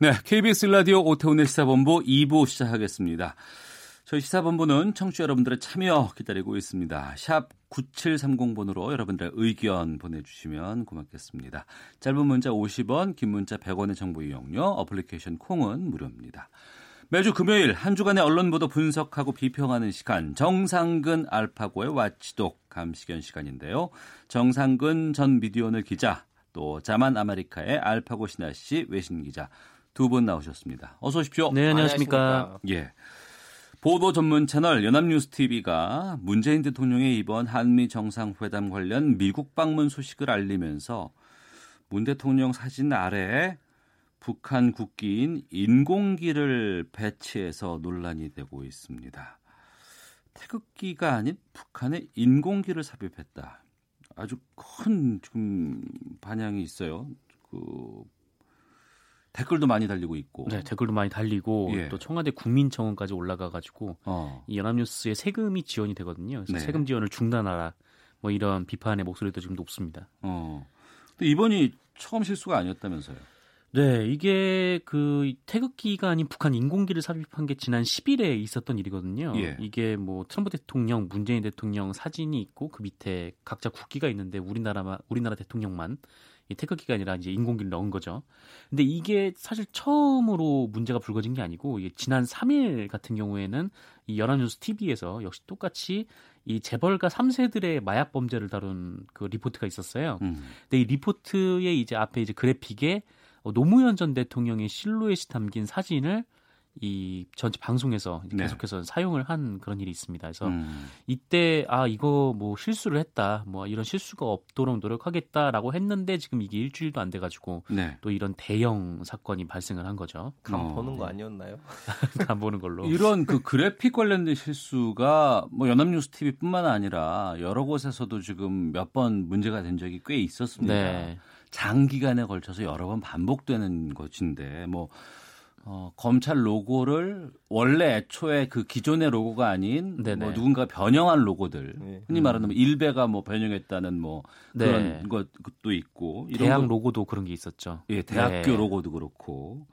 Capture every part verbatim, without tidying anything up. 네, 케이비에스 라디오 오태훈의 시사본부 이 부 시작하겠습니다. 저희 시사본부는 청취자 여러분들의 참여 기다리고 있습니다. 샵 구칠삼공 번으로 여러분들의 의견 보내주시면 고맙겠습니다. 짧은 문자 오십 원, 긴 문자 백 원의 정보 이용료, 어플리케이션 콩은 무료입니다. 매주 금요일 한 주간의 언론 보도 분석하고 비평하는 시간, 정상근 알파고의 와치독 감시견 시간인데요. 정상근 전 미디어오늘 기자, 또 자만 아메리카의 알파고 신의 씨 외신 기자 두 분 나오셨습니다. 어서 오십시오. 네, 안녕하십니까. 예. 보도 전문 채널 연합뉴스 티비가 문재인 대통령의 이번 한미 정상회담 관련 미국 방문 소식을 알리면서 문 대통령 사진 아래에 북한 국기인 인공기를 배치해서 논란이 되고 있습니다. 태극기가 아닌 북한의 인공기를 삽입했다. 아주 큰 지금 반향이 있어요. 그 댓글도 많이 달리고 있고, 네, 댓글도 많이 달리고, 예. 또 청와대 국민청원까지 올라가가지고 어. 이 연합뉴스에 세금이 지원이 되거든요. 그래서 네. 세금 지원을 중단하라, 뭐 이런 비판의 목소리도 지금 높습니다. 어, 근데 이번이 처음 실수가 아니었다면서요? 네, 이게 그 태극기가 아닌 북한 인공기를 삽입한 게 지난 십일에 있었던 일이거든요. 예. 이게 뭐 트럼프 대통령, 문재인 대통령 사진이 있고 그 밑에 각자 국기가 있는데 우리나라만 우리나라 대통령만 이 태극기가 아니라 이제 인공기를 넣은 거죠. 근데 이게 사실 처음으로 문제가 불거진 게 아니고 이게 지난 삼일 같은 경우에는 이 연합뉴스 티비에서 역시 똑같이 이 재벌가 삼 세들의 마약 범죄를 다룬 그 리포트가 있었어요. 음. 근데 이 리포트에 이제 앞에 이제 그래픽에 노무현 전 대통령의 실루엣이 담긴 사진을 이 전체 방송에서 계속해서 네. 사용을 한 그런 일이 있습니다. 그래서 음. 이때 아 이거 뭐 실수를 했다, 뭐 이런 실수가 없도록 노력하겠다라고 했는데 지금 이게 일주일도 안 돼가지고 네. 또 이런 대형 사건이 발생을 한 거죠. 간 보는 어. 거 아니었나요? 간 보는 걸로. 이런 그 그래픽 관련된 실수가 뭐 연합뉴스 티비뿐만 아니라 여러 곳에서도 지금 몇 번 문제가 된 적이 꽤 있었습니다. 네. 장기간에 걸쳐서 여러 번 반복되는 것인데 뭐 어, 검찰 로고를 원래 애초에 그 기존의 로고가 아닌 뭐 누군가 변형한 로고들 네. 흔히 말하는 음. 일베가 뭐 변형했다는 뭐 그런 네. 것도 있고 이런 대학 거, 로고도 그런 게 있었죠. 예, 대학교 네. 로고도 그렇고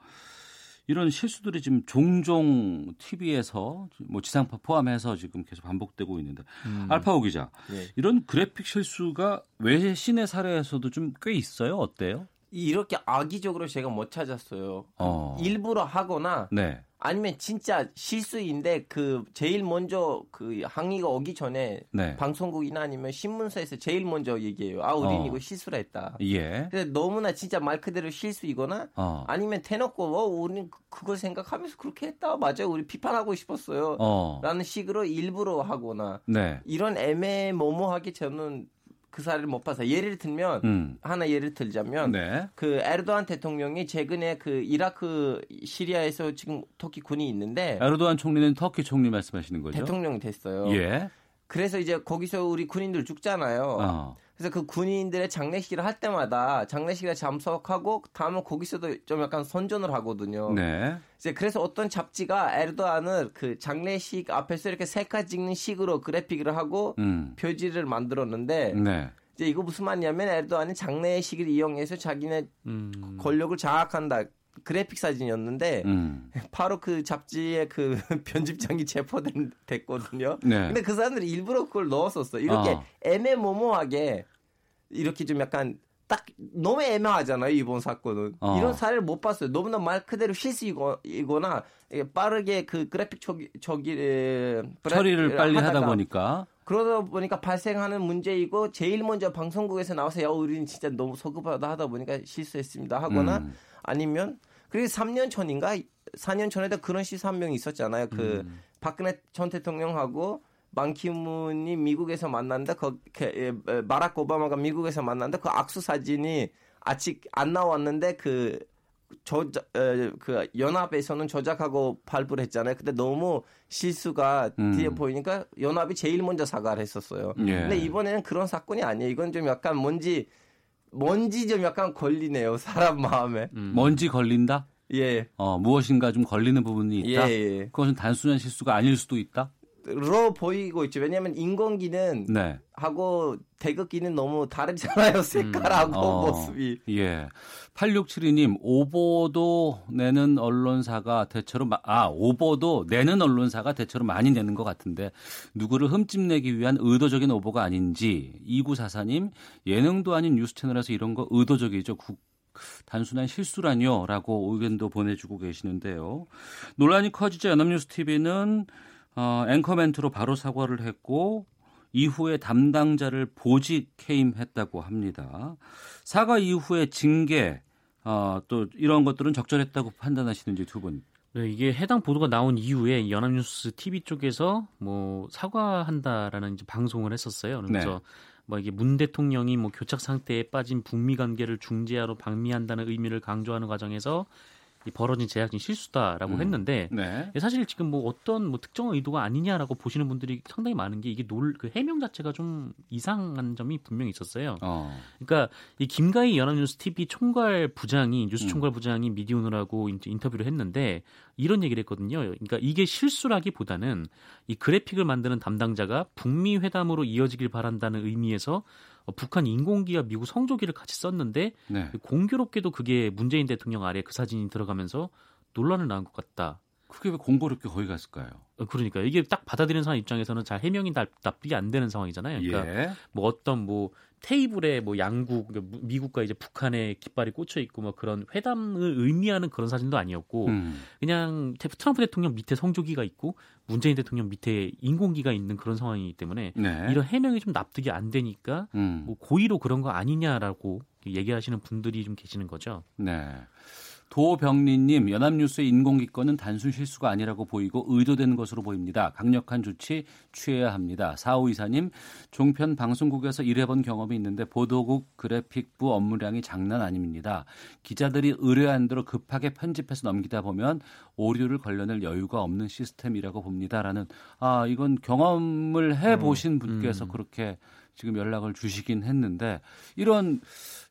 이런 실수들이 지금 종종 티비에서 뭐 지상파 포함해서 지금 계속 반복되고 있는데 음. 알파고 기자 네. 이런 그래픽 실수가 외신의 사례에서도 좀 꽤 있어요. 어때요? 이렇게 악의적으로 제가 못 찾았어요. 어. 일부러 하거나 네. 아니면 진짜 실수인데 그 제일 먼저 그 항의가 오기 전에 네. 방송국이나 아니면 신문사에서 제일 먼저 얘기해요. 아 우린 어. 이거 실수라 했다. 예. 근데 너무나 진짜 말 그대로 실수이거나 어. 아니면 대놓고 어, 우린 그걸 생각하면서 그렇게 했다. 맞아요. 우리 비판하고 싶었어요. 어. 라는 식으로 일부러 하거나 네. 이런 애매모호하게 저는 그 사례를 못 봐서 예를 들면 음. 하나 예를 들자면 네. 그 에르도안 대통령이 최근에 그 이라크 시리아에서 지금 터키 군이 있는데 에르도안 총리는 터키 총리 말씀하시는 거죠? 대통령이 됐어요. 예. 그래서 이제 거기서 우리 군인들 죽잖아요. 어. 그래서 그 군인들의 장례식을 할 때마다 장례식에 참석하고 다음은 거기서도 좀 약간 선전을 하거든요. 네. 이제 그래서 어떤 잡지가 에르도안을 그 장례식 앞에서 이렇게 셀카 찍는 식으로 그래픽을 하고 음. 표지를 만들었는데 네. 이제 이거 무슨 말이냐면 에르도안이 장례식을 이용해서 자기네 음. 권력을 장악한다. 그래픽 사진이었는데 음. 바로 그 잡지의 그 편집장이 체포됐거든요. 네. 근데 그 사람들이 일부러 그걸 넣었었어. 이렇게 어. 애매모호하게 이렇게 좀 약간 딱 너무 애매하잖아요. 이번 사건은 어. 이런 사례를 못 봤어요. 너무나 말 그대로 실수이거나 빠르게 그 그래픽 저기, 저기 처리를 빨리 하다가. 하다 보니까. 그러다 보니까 발생하는 문제이고 제일 먼저 방송국에서 나와서 야 우리는 진짜 너무 서급하다 하다 보니까 실수했습니다 하거나 음. 아니면 그리고 삼 년 전인가 사 년 전에도 그런 시사 한 명이 있었잖아요. 그 음. 박근혜 전 대통령하고 반키문이 미국에서 만난다. 그, 그 바락 오바마가 미국에서 만난다. 그 악수 사진이 아직 안 나왔는데 그 저자, 에, 그 연합에서는 저작하고 발부를 했잖아요. 근데 너무 실수가 음. 뒤에 보이니까 연합이 제일 먼저 사과를 했었어요. 예. 근데 이번에는 그런 사건이 아니에요. 이건 좀 약간 뭔지 뭔지 좀 약간 걸리네요. 사람 마음에. 음. 뭔지 걸린다? 예. 어, 무엇인가 좀 걸리는 부분이 있다. 예, 예. 그것은 단순한 실수가 아닐 수도 있다. 로 보이고 있죠. 왜냐하면 인공기는 네. 하고 대극기는 너무 다르잖아요. 색깔하고 음, 어, 모습이. 예. 팔육칠이 님 오보도 내는 언론사가 대체로 마, 아 오보도 내는 언론사가 대체로 많이 내는 것 같은데 누구를 흠집내기 위한 의도적인 오보가 아닌지. 이구사사 님 예능도 아닌 뉴스 채널에서 이런 거 의도적이죠. 국 단순한 실수라뇨 라고 의견도 보내주고 계시는데요. 논란이 커지자 연합뉴스 티비는 어, 앵커멘트로 바로 사과를 했고 이후에 담당자를 보직 해임했다고 합니다. 사과 이후에 징계 어, 또 이런 것들은 적절했다고 판단하시는지 두 분. 네, 이게 해당 보도가 나온 이후에 연합뉴스 티비 쪽에서 뭐 사과한다라는 이제 방송을 했었어요. 그래서 네. 뭐 이게 문 대통령이 뭐 교착 상태에 빠진 북미 관계를 중재하러 방미한다는 의미를 강조하는 과정에서. 벌어진 제작진 실수다라고 음. 했는데 네. 사실 지금 뭐 어떤 뭐 특정한 의도가 아니냐라고 보시는 분들이 상당히 많은 게 이게 논, 그 해명 자체가 좀 이상한 점이 분명히 있었어요. 어. 그러니까 이 김가희 연합뉴스 티비 총괄 부장이 뉴스 총괄 부장이 미디오너라고 이제 인터뷰를 했는데 이런 얘기를 했거든요. 그러니까 이게 실수라기보다는 이 그래픽을 만드는 담당자가 북미 회담으로 이어지길 바란다는 의미에서. 북한 인공기와 미국 성조기를 같이 썼는데 네. 공교롭게도 그게 문재인 대통령 아래 그 사진이 들어가면서 논란을 낳은 것 같다. 그게 왜 공교롭게 거기 갔을까요? 그러니까 이게 딱 받아들이는 사람 입장에서는 잘 해명이 납득이 안 되는 상황이잖아요. 그러니까 예. 뭐 어떤 뭐 테이블에 뭐 양국 미국과 이제 북한의 깃발이 꽂혀 있고 뭐 그런 회담을 의미하는 그런 사진도 아니었고 음. 그냥 트럼프 대통령 밑에 성조기가 있고 문재인 대통령 밑에 인공기가 있는 그런 상황이기 때문에 네. 이런 해명이 좀 납득이 안 되니까 음. 뭐 고의로 그런 거 아니냐라고 얘기하시는 분들이 좀 계시는 거죠. 네. 도병리님, 연합뉴스의 인공기 건은 단순 실수가 아니라고 보이고 의도된 것으로 보입니다. 강력한 조치 취해야 합니다. 사오이사 님, 종편 방송국에서 일해본 경험이 있는데 보도국 그래픽부 업무량이 장난 아닙니다. 기자들이 의뢰한 대로 급하게 편집해서 넘기다 보면 오류를 걸러낼 여유가 없는 시스템이라고 봅니다라는 아 이건 경험을 해보신 음, 분께서 음. 그렇게 지금 연락을 주시긴 했는데 이런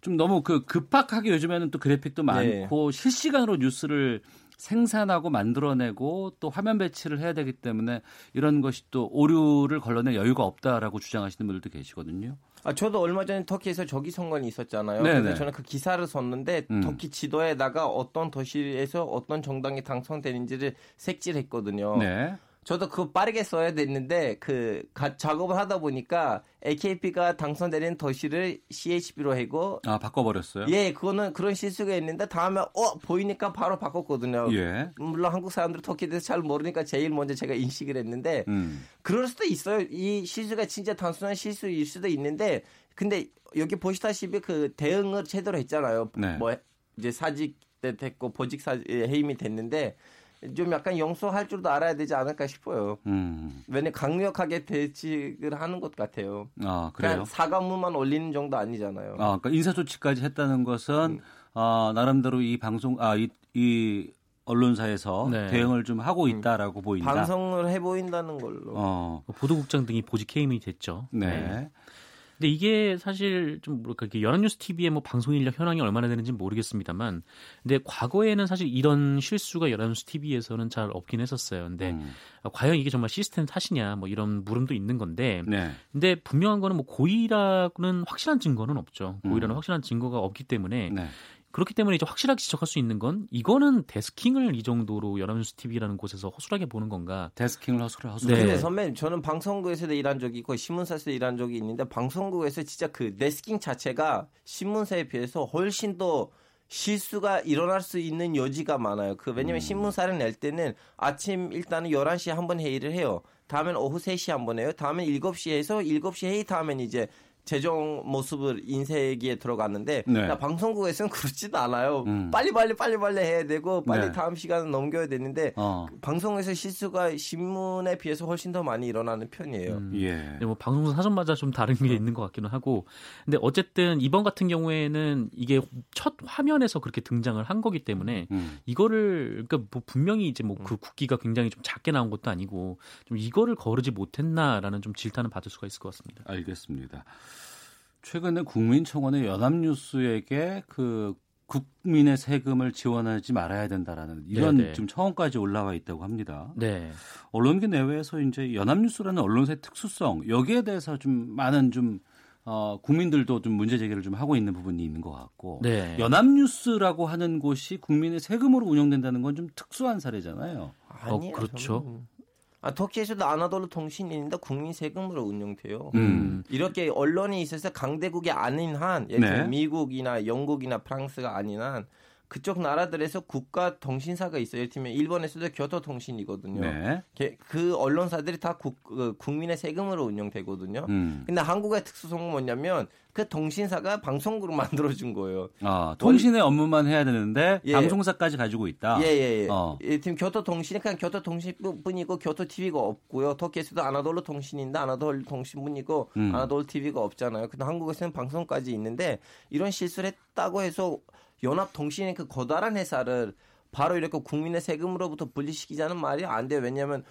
좀 너무 그 급박하게 요즘에는 또 그래픽도 많고 네. 실시간으로 뉴스를 생산하고 만들어내고 또 화면 배치를 해야 되기 때문에 이런 것이 또 오류를 걸러낼 여유가 없다라고 주장하시는 분들도 계시거든요. 아 저도 얼마 전에 터키에서 저기 선거가 있었잖아요. 네네. 근데 저는 그 기사를 썼는데 음. 터키 지도에다가 어떤 도시에서 어떤 정당이 당선되는지를 색칠했거든요. 네. 저도 그거 빠르게 써야 됐는데 그 가, 작업을 하다 보니까 에이케이피가 당선되는 도시를 씨에이치비로 하고 아 바꿔버렸어요? 예, 그거는 그런 실수가 있는데 다음에 어 보이니까 바로 바꿨거든요. 예. 물론 한국 사람들 터키에 대해서 잘 모르니까 제일 먼저 제가 인식을 했는데 음. 그럴 수도 있어요. 이 실수가 진짜 단순한 실수일 수도 있는데 근데 여기 보시다시피 그 대응을 제대로 했잖아요. 네. 뭐 이제 사직 됐고 보직 사 해임이 됐는데. 좀 약간 용서할 줄도 알아야 되지 않을까 싶어요. 음. 왜냐면 강력하게 대책을 하는 것 같아요. 아, 그래요? 그냥 사과문만 올리는 정도 아니잖아요. 아, 그러니까 인사조치까지 했다는 것은 음. 아, 나름대로 이 방송, 아, 이, 이 언론사에서 네. 대응을 좀 하고 있다라고 음. 보인다. 방송을 해 보인다는 걸로. 어. 보도국장 등이 보직 해임이 됐죠. 네. 네. 근데 이게 사실 좀 뭐랄까 이렇게 연합뉴스 티비의 뭐 방송 인력 현황이 얼마나 되는지 모르겠습니다만, 근데 과거에는 사실 이런 실수가 연합뉴스 티비에서는 잘 없긴 했었어요. 근데 음. 과연 이게 정말 시스템 탓이냐 뭐 이런 물음도 있는 건데, 네. 근데 분명한 거는 뭐 고의라는 확실한 증거는 없죠. 고의라는 음. 확실한 증거가 없기 때문에. 네. 그렇기 때문에 이제 확실하게 지적할 수 있는 건 이거는 데스킹을 이 정도로 연합뉴스 티비라는 곳에서 허술하게 보는 건가? 데스킹을 허술하게 허술하게. 네. 근데 선배님 저는 방송국에서도 일한 적이 있고 신문사에서도 일한 적이 있는데 방송국에서 진짜 그 데스킹 자체가 신문사에 비해서 훨씬 더 실수가 일어날 수 있는 여지가 많아요. 그 왜냐면 음. 신문사를 낼 때는 아침 일단은 열한 시에 한 번 회의를 해요. 다음엔 오후 세 시에 한 번 해요. 다음엔 일곱 시에 해서 일곱 시 회의 다음엔 이제 재정 모습을 인쇄기에 들어갔는데 네. 방송국에서는 그렇지도 않아요. 음. 빨리 빨리 빨리 빨리 해야 되고 빨리 네. 다음 시간을 넘겨야 되는데 어. 방송에서 실수가 신문에 비해서 훨씬 더 많이 일어나는 편이에요. 음. 예. 뭐 방송사 사전마다 좀 다른 게 음. 있는 것 같기는 하고, 근데 어쨌든 이번 같은 경우에는 이게 첫 화면에서 그렇게 등장을 한 거기 때문에 음. 이거를 그러니까 뭐 분명히 이제 뭐 그 국기가 굉장히 좀 작게 나온 것도 아니고 좀 이거를 거르지 못했나라는 좀 질타는 받을 수가 있을 것 같습니다. 알겠습니다. 최근에 국민청원에 연합뉴스에게 그 국민의 세금을 지원하지 말아야 된다라는 이런 네네. 지금 청원까지 올라와 있다고 합니다. 네. 언론계 내외에서 이제 연합뉴스라는 언론사의 특수성 여기에 대해서 좀 많은 좀 어, 국민들도 좀 문제 제기를 좀 하고 있는 부분이 있는 것 같고 네. 연합뉴스라고 하는 곳이 국민의 세금으로 운영된다는 건 좀 특수한 사례잖아요. 아니요. 어, 그렇죠. 저는... 아, 터키에서도 아나돌로 통신인데 국민 세금으로 운영돼요. 음. 이렇게 언론이 있어서 강대국이 아닌 한, 예를 들어 네. 미국이나 영국이나 프랑스가 아닌 한 그쪽 나라들에서 국가 통신사가 있어요. 예를 들면 일본에서도 교토통신이거든요. 네. 그 언론사들이 다 국, 국민의 세금으로 운영되거든요. 음. 근데 한국의 특수성은 뭐냐면 그 통신사가 방송국으로 만들어준 거예요. 아, 통신의 원... 업무만 해야 되는데 예. 방송사까지 가지고 있다. 예예예. 예, 예. 어. 예, 지금 교토통신이 그냥 교토통신뿐이고 교토티비가 없고요. 터키에서도 아나돌로 통신인데 아나돌로 통신뿐이고 음. 아나돌 티비가 없잖아요. 근데 한국에서는 방송까지 있는데 이런 실수를 했다고 해서 연합통신의 그 거다란 회사를 바로 이렇게 국민의 세금으로부터 분리시키자는 말이 안 돼요. 왜냐하면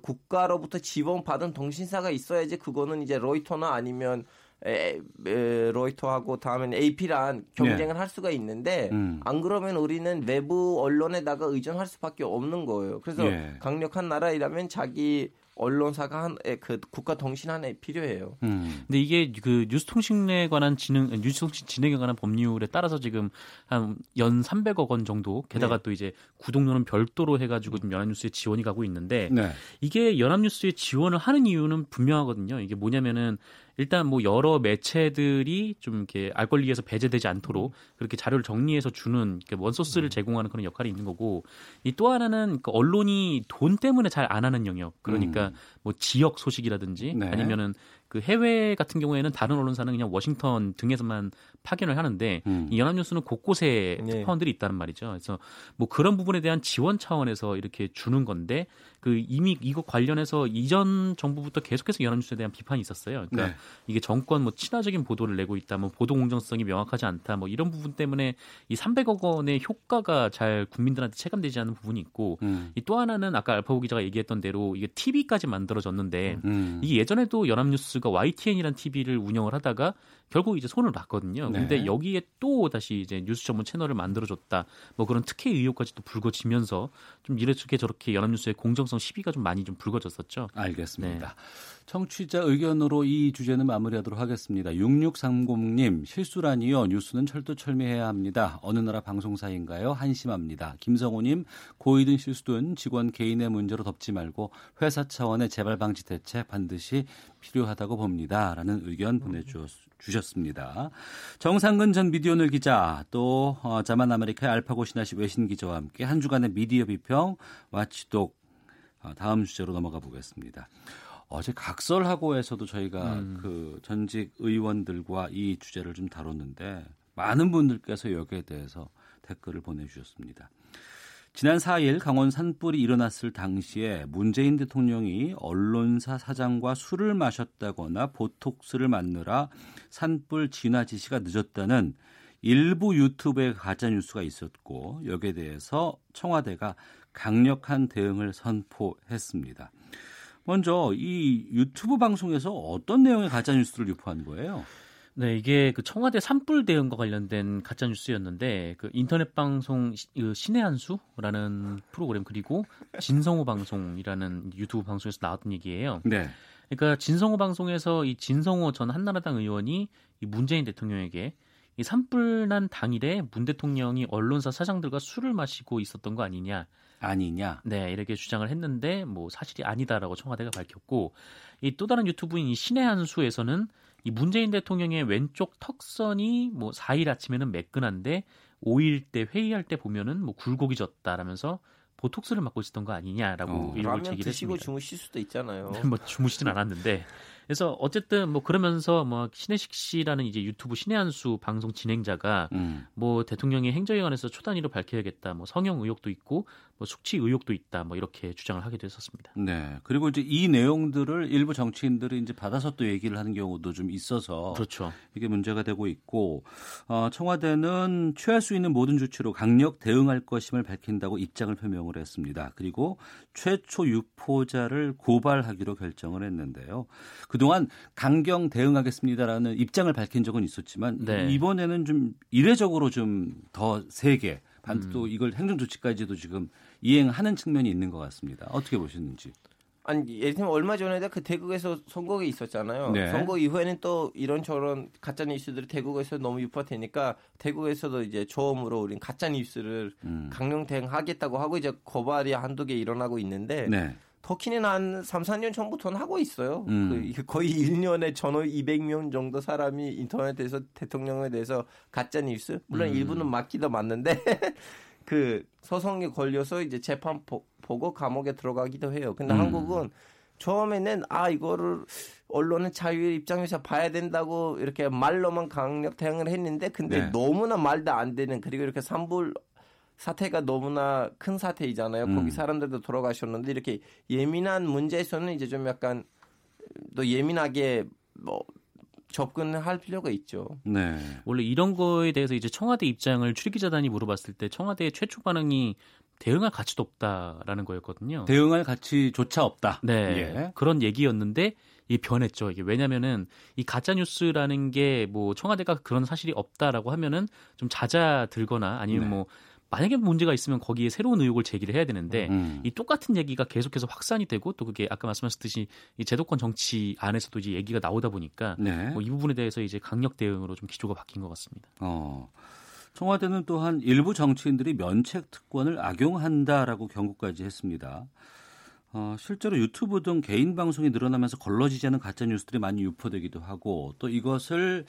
국가로부터 지원받은 통신사가 있어야지 그거는 이제 로이터나 아니면 에, 에, 로이터하고 다음엔 에이피랑 경쟁을 네. 할 수가 있는데 음. 안 그러면 우리는 외부 언론에다가 의존할 수밖에 없는 거예요. 그래서 네. 강력한 나라이라면 자기 언론사가 한 그 국가 통신 안에 필요해요. 음. 근데 이게 그 뉴스통신에 관한 진행 뉴스통신 진행에 관한 법률에 따라서 지금 한 연 삼백억 원 정도 게다가 네. 또 이제 구독료는 별도로 해가지고 좀 연합뉴스에 지원이 가고 있는데 네. 이게 연합뉴스에 지원을 하는 이유는 분명하거든요. 이게 뭐냐면은 일단 뭐 여러 매체들이 좀 이렇게 알 권리에서 배제되지 않도록 그렇게 자료를 정리해서 주는 원소스를 제공하는 그런 역할이 있는 거고, 이 또 하나는 그 언론이 돈 때문에 잘 안 하는 영역, 그러니까 뭐 지역 소식이라든지 네. 아니면은 그 해외 같은 경우에는 다른 언론사는 그냥 워싱턴 등에서만 파견을 하는데 음. 이 연합뉴스는 곳곳에 네. 특파원들이 있다는 말이죠. 그래서 뭐 그런 부분에 대한 지원 차원에서 이렇게 주는 건데, 그 이미 이거 관련해서 이전 정부부터 계속해서 연합뉴스에 대한 비판이 있었어요. 그러니까 네. 이게 정권 뭐 친화적인 보도를 내고 있다, 뭐 보도 공정성이 명확하지 않다, 뭐 이런 부분 때문에 이 삼백억 원의 효과가 잘 국민들한테 체감되지 않는 부분이 있고, 음. 이 또 하나는 아까 알파고 기자가 얘기했던 대로 이게 티비까지 만들어졌는데 음. 이게 예전에도 연합뉴스 가 와이티엔이라는 티비를 운영을 하다가 결국 이제 손을 놨거든요. 그런데 네. 여기에 또 다시 이제 뉴스 전문 채널을 만들어줬다, 뭐 그런 특혜 의혹까지 또 불거지면서 좀 이렇게 저렇게 연합뉴스의 공정성 시비가 좀 많이 좀 불거졌었죠. 알겠습니다. 네. 청취자 의견으로 이 주제는 마무리하도록 하겠습니다. 육육삼공님 실수라니요. 뉴스는 철두철미해야 합니다. 어느 나라 방송사인가요? 한심합니다. 김성호님, 고의든 실수든 직원 개인의 문제로 덮지 말고 회사 차원의 재발 방지 대책 반드시 필요하다고 봅니다. 라는 의견 보내주셨습니다. 정상근 전 미디어오늘 기자, 또 자만 아메리카의 알파고 신하시 외신 기자와 함께 한 주간의 미디어 비평 와치독 다음 주제로 넘어가 보겠습니다. 어제 각설하고에서도 저희가 음. 그 전직 의원들과 이 주제를 좀 다뤘는데 많은 분들께서 여기에 대해서 댓글을 보내주셨습니다. 지난 사일 강원 산불이 일어났을 당시에 문재인 대통령이 언론사 사장과 술을 마셨다거나 보톡스를 맞느라 산불 진화 지시가 늦었다는 일부 유튜브의 가짜뉴스가 있었고, 여기에 대해서 청와대가 강력한 대응을 선포했습니다. 먼저 이 유튜브 방송에서 어떤 내용의 가짜뉴스를 유포한 거예요? 네, 이게 그 청와대 산불 대응과 관련된 가짜 뉴스였는데, 그 인터넷 방송 시, 그 신의 한수라는 프로그램 그리고 진성호 방송이라는 유튜브 방송에서 나왔던 얘기예요. 네. 그러니까 진성호 방송에서 이 진성호 전 한나라당 의원이 이 문재인 대통령에게 이 산불난 당일에 문 대통령이 언론사 사장들과 술을 마시고 있었던 거 아니냐? 아니냐? 네, 이렇게 주장을 했는데 뭐 사실이 아니다라고 청와대가 밝혔고, 이 또 다른 유튜브인 이 신의 한수에서는 이 문재인 대통령의 왼쪽 턱선이 뭐 사일 아침에는 매끈한데 오일 때 회의할 때 보면은 뭐 굴곡이 졌다라면서 보톡스를 맞고 있었던 거 아니냐라고 어, 이런 걸 제기를 했습니다. 라면 드시고 주무실 수도 있잖아요. 뭐 주무시진 않았는데 그래서 어쨌든 뭐 그러면서 뭐 신혜식 씨라는 이제 유튜브 신의 한수 방송 진행자가 음. 뭐 대통령이 행정에 관해서 초단위로 밝혀야겠다, 뭐 성형 의혹도 있고 뭐 숙취 의혹도 있다, 뭐 이렇게 주장을 하기도 했었습니다. 네. 그리고 이제 이 내용들을 일부 정치인들이 이제 받아서 또 얘기를 하는 경우도 좀 있어서 그렇죠. 이게 문제가 되고 있고 어, 청와대는 취할 수 있는 모든 조치로 강력 대응할 것임을 밝힌다고 입장을 표명을 했습니다. 그리고 최초 유포자를 고발하기로 결정을 했는데요. 그동안 강경 대응하겠습니다라는 입장을 밝힌 적은 있었지만 네. 이번에는 좀 이례적으로 좀 더 세게 음. 또 이걸 행정조치까지도 지금 이행하는 측면이 있는 것 같습니다. 어떻게 보셨는지. 아니 예를 들면 얼마 전에 그 대국에서 선거가 있었잖아요. 네. 선거 이후에는 또 이런저런 가짜 뉴스들이 대국에서 너무 유포되니까 대국에서도 이제 처음으로 우린 가짜 뉴스를 음. 강령 대응하겠다고 하고 이제 고발이 한두 개 일어나고 있는데 네. 터키는 한 삼, 사 년 전부터는 하고 있어요. 음. 그 거의 일 년에 전후 이백 명 정도 사람이 인터넷에서 대통령에 대해서 가짜 뉴스 물론 음. 일부는 맞기도 맞는데. 그 소송에 걸려서 이제 재판 보, 보고 감옥에 들어가기도 해요. 근데 음. 한국은 처음에는 아 이거를 언론의 자유의 입장에서 봐야 된다고 이렇게 말로만 강력 대응을 했는데 근데 네. 너무나 말도 안 되는 그리고 이렇게 산불 사태가 너무나 큰 사태이잖아요. 음. 거기 사람들도 돌아가셨는데 이렇게 예민한 문제에서는 이제 좀 약간 또 예민하게 뭐 접근할 필요가 있죠. 네. 원래 이런 거에 대해서 이제 청와대 입장을 출입기자단이 물어봤을 때 청와대의 최초 반응이 대응할 가치도 없다라는 거였거든요. 대응할 가치조차 없다. 네. 예. 그런 얘기였는데 이게 변했죠. 이게 왜냐면은 이 가짜 뉴스라는 게 뭐 청와대가 그런 사실이 없다라고 하면은 좀 잦아들거나 아니면 네. 뭐 만약에 문제가 있으면 거기에 새로운 의혹을 제기를 해야 되는데 음. 이 똑같은 얘기가 계속해서 확산이 되고 또 그게 아까 말씀하셨듯이 이 제도권 정치 안에서도 이제 얘기가 나오다 보니까 네. 뭐 이 부분에 대해서 이제 강력 대응으로 좀 기조가 바뀐 것 같습니다. 어. 청와대는 또한 일부 정치인들이 면책 특권을 악용한다라고 경고까지 했습니다. 어, 실제로 유튜브 등 개인 방송이 늘어나면서 걸러지지 않은 가짜 뉴스들이 많이 유포되기도 하고 또 이것을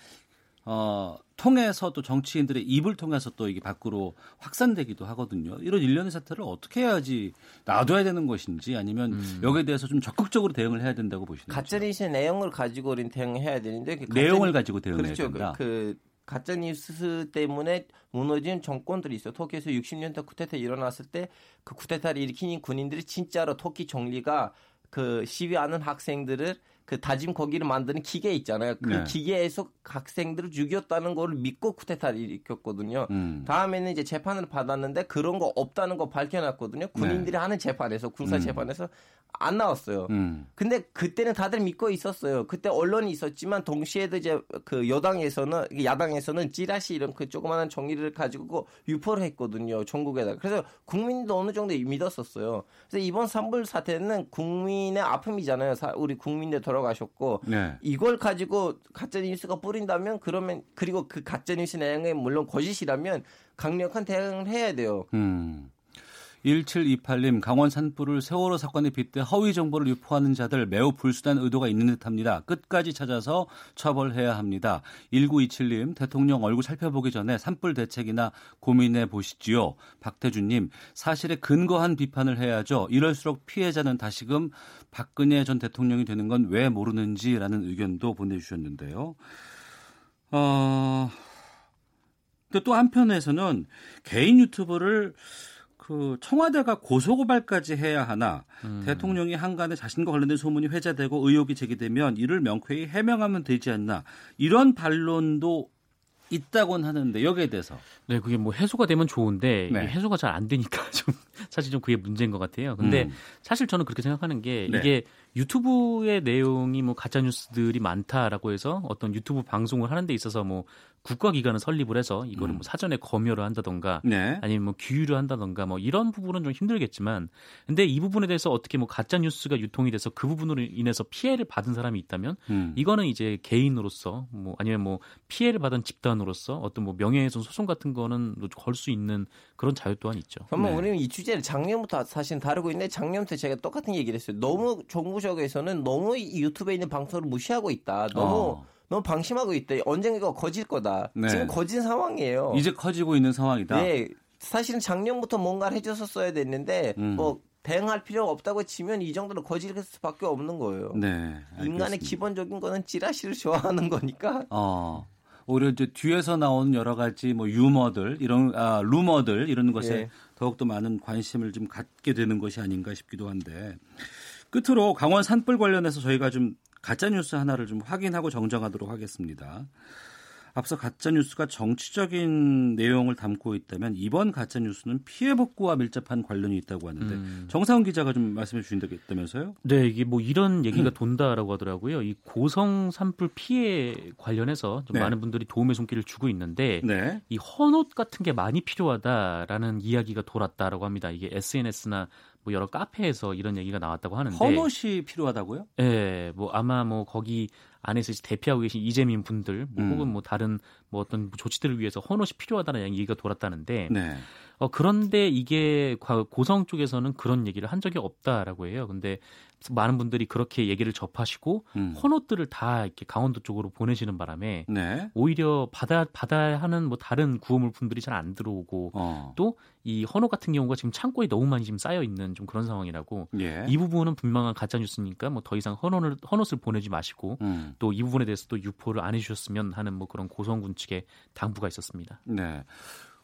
어, 통해서 또 정치인들의 입을 통해서 또 이게 밖으로 확산되기도 하거든요. 이런 일련의 사태를 어떻게 해야지 놔둬야 되는 것인지 아니면 음. 여기에 대해서 좀 적극적으로 대응을 해야 된다고 보시는지. 가짜뉴스의 내용을 가지고 대응해야 되는데 가짜, 내용을 가지고 대응해야 그렇죠. 된다. 그, 그 가짜뉴스 때문에 무너진 정권들이 있어요. 터키에서 육십 년대 쿠데타 일어났을 때 그 쿠데타를 일으킨 군인들이 진짜로 터키 정리가 그 시위하는 학생들을 그 다짐 거기를 만드는 기계 있잖아요. 그 네. 기계에서 학생들을 죽였다는 걸 믿고 쿠데타를 일으켰거든요. 음. 다음에는 이제 재판을 받았는데 그런 거 없다는 거 밝혀놨거든요. 군인들이 네. 하는 재판에서 군사 음. 재판에서 안 나왔어요. 음. 근데 그때는 다들 믿고 있었어요. 그때 언론이 있었지만 동시에도 이제 그 여당에서는 야당에서는 찌라시 이런 그 조그마한 정의를 가지고 유포를 했거든요. 전국에다가. 그래서 국민도 어느 정도 믿었었어요. 그래서 이번 산불 사태는 국민의 아픔이잖아요. 우리 국민들 돌아 가셨고 네. 이걸 가지고 가짜 뉴스가 뿌린다면 그러면 그리고 그 가짜 뉴스 내용이 물론 거짓이라면 강력한 대응을 해야 돼요. 음. 일칠이팔 님 강원 산불을 세월호 사건에 빗대 허위 정보를 유포하는 자들 매우 불순한 의도가 있는 듯합니다. 끝까지 찾아서 처벌해야 합니다. 일구이칠 님 대통령 얼굴 살펴보기 전에 산불 대책이나 고민해 보시지요. 박태준님 사실에 근거한 비판을 해야죠. 이럴수록 피해자는 다시금 박근혜 전 대통령이 되는 건 왜 모르는지라는 의견도 보내주셨는데요. 어... 근데 또 한편에서는 개인 유튜브를 그 청와대가 고소고발까지 해야 하나 음. 대통령이 한간에 자신과 관련된 소문이 회자되고 의혹이 제기되면 이를 명쾌히 해명하면 되지 않나 이런 반론도 있다곤 하는데 여기에 대해서 네 그게 뭐 해소가 되면 좋은데 네. 해소가 잘 안 되니까 좀 사실 좀 그게 문제인 것 같아요. 근데 음. 사실 저는 그렇게 생각하는 게 네. 이게 유튜브의 내용이 뭐 가짜 뉴스들이 많다라고 해서 어떤 유튜브 방송을 하는 데 있어서 뭐 국가기관을 설립을 해서 이거를 음. 뭐 사전에 검열을 한다던가 네. 아니면 뭐 규율을 한다던가 뭐 이런 부분은 좀 힘들겠지만 근데 이 부분에 대해서 어떻게 뭐 가짜 뉴스가 유통이 돼서 그 부분으로 인해서 피해를 받은 사람이 있다면 음. 이거는 이제 개인으로서 뭐 아니면 뭐 피해를 받은 집단으로서 어떤 뭐 명예훼손 소송 같은 거는 걸 수 있는 그런 자유 또한 있죠. 그러면 네. 우리는 이 주제를 작년부터 사실 다루고 있는데 작년부터 제가 똑같은 얘기를 했어요. 너무 정부 쪽에서는 너무 유튜브에 있는 방송을 무시하고 있다. 너무 어. 너무 방심하고 있다. 언젠가 거질 거다. 네. 지금 거진 상황이에요. 이제 커지고 있는 상황이다. 네. 사실은 작년부터 뭔가를 해줬었어야 됐는데 음. 뭐 대응할 필요가 없다고 치면 이 정도로 거칠을 수밖에 없는 거예요. 네, 알겠습니다. 인간의 기본적인 거는 찌라시를 좋아하는 거니까. 어, 오히려 이제 뒤에서 나온 여러 가지 뭐 유머들 이런 아, 루머들 이런 것에 네. 더욱더 많은 관심을 좀 갖게 되는 것이 아닌가 싶기도 한데 끝으로 강원 산불 관련해서 저희가 좀 가짜 뉴스 하나를 좀 확인하고 정정하도록 하겠습니다. 앞서 가짜 뉴스가 정치적인 내용을 담고 있다면 이번 가짜 뉴스는 피해 복구와 밀접한 관련이 있다고 하는데 음. 정상훈 기자가 좀 말씀해 주신다면서요? 네, 이게 뭐 이런 얘기가 돈다라고 하더라고요. 이 고성 산불 피해 관련해서 좀 네. 많은 분들이 도움의 손길을 주고 있는데 네. 이 헌옷 같은 게 많이 필요하다라는 이야기가 돌았다라고 합니다. 이게 에스엔에스나 뭐 여러 카페에서 이런 얘기가 나왔다고 하는데 헌옷이 필요하다고요? 네, 뭐 아마 뭐 거기 안에서 대피하고 계신 이재민 분들 뭐 음. 혹은 뭐 다른 뭐 어떤 조치들을 위해서 헌옷이 필요하다는 얘기가 돌았다는데 네. 어, 그런데 이게 고성 쪽에서는 그런 얘기를 한 적이 없다라고 해요. 근데 많은 분들이 그렇게 얘기를 접하시고 음. 헌옷들을 다 이렇게 강원도 쪽으로 보내시는 바람에 네. 오히려 받아 받아야 하는 뭐 다른 구호물품들이 잘 안 들어오고 어. 또 이 헌옷 같은 경우가 지금 창고에 너무 많이 지금 쌓여 있는 좀 그런 상황이라고 예. 이 부분은 분명한 가짜 뉴스니까 뭐 더 이상 헌옷을 헌옷을 보내지 마시고 음. 또 이 부분에 대해서 또 유포를 안 해주셨으면 하는 뭐 그런 고성군 측의 당부가 있었습니다. 네.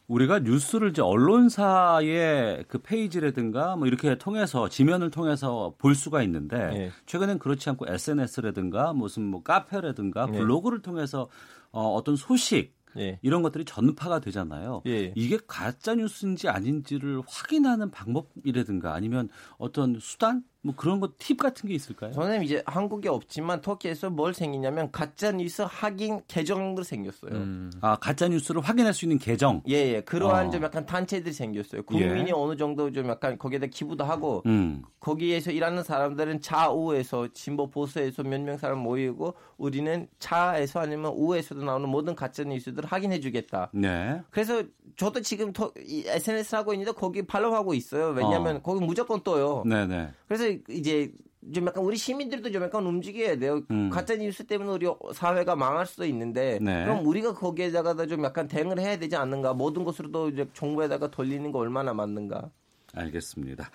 우리가 뉴스를 이제 언론사의 그 페이지라든가 뭐 이렇게 통해서 지면을 통해서 볼 수가 있는데 네. 최근엔 그렇지 않고 에스엔에스라든가 무슨 뭐 카페라든가 네. 블로그를 통해서 어, 어떤 소식 네. 이런 것들이 전파가 되잖아요. 네. 이게 가짜 뉴스인지 아닌지를 확인하는 방법이라든가 아니면 어떤 수단 뭐 그런 거 팁 같은 게 있을까요? 저는 이제 한국에 없지만 터키에서 뭘 생기냐면 가짜 뉴스 확인 계정으로 생겼어요. 음. 아 가짜 뉴스를 확인할 수 있는 계정. 예예. 예. 그러한 어. 좀 약간 단체들이 생겼어요. 국민이 예. 어느 정도 좀 약간 거기에다 기부도 하고 음. 거기에서 일하는 사람들은 좌우에서 진보 보수에서 몇 명 사람 모이고 우리는 좌에서 아니면 우에서도 나오는 모든 가짜 뉴스들을 확인해주겠다. 네. 그래서 저도 지금 터, 에스엔에스 하고 있는데 거기 팔로우하고 있어요. 왜냐하면 어. 거기 무조건 떠요. 네네. 그래서 이제 좀 약간 우리 시민들도 좀 약간 움직여야 돼요. 음. 가짜 뉴스 때문에 우리 사회가 망할 수도 있는데 네. 그럼 우리가 거기에다가 좀 약간 대응을 해야 되지 않는가? 모든 것으로도 이제 정부에다가 돌리는 거 얼마나 맞는가? 알겠습니다.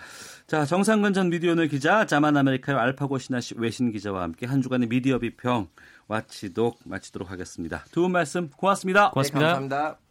자, 정상근 전 미디어오늘 기자, 자만 아메리카의 알파고 신하씨 외신 기자와 함께 한 주간의 미디어 비평 와치독 마치도록 하겠습니다. 두 분 말씀 고맙습니다. 고맙습니다. 네, 감사합니다.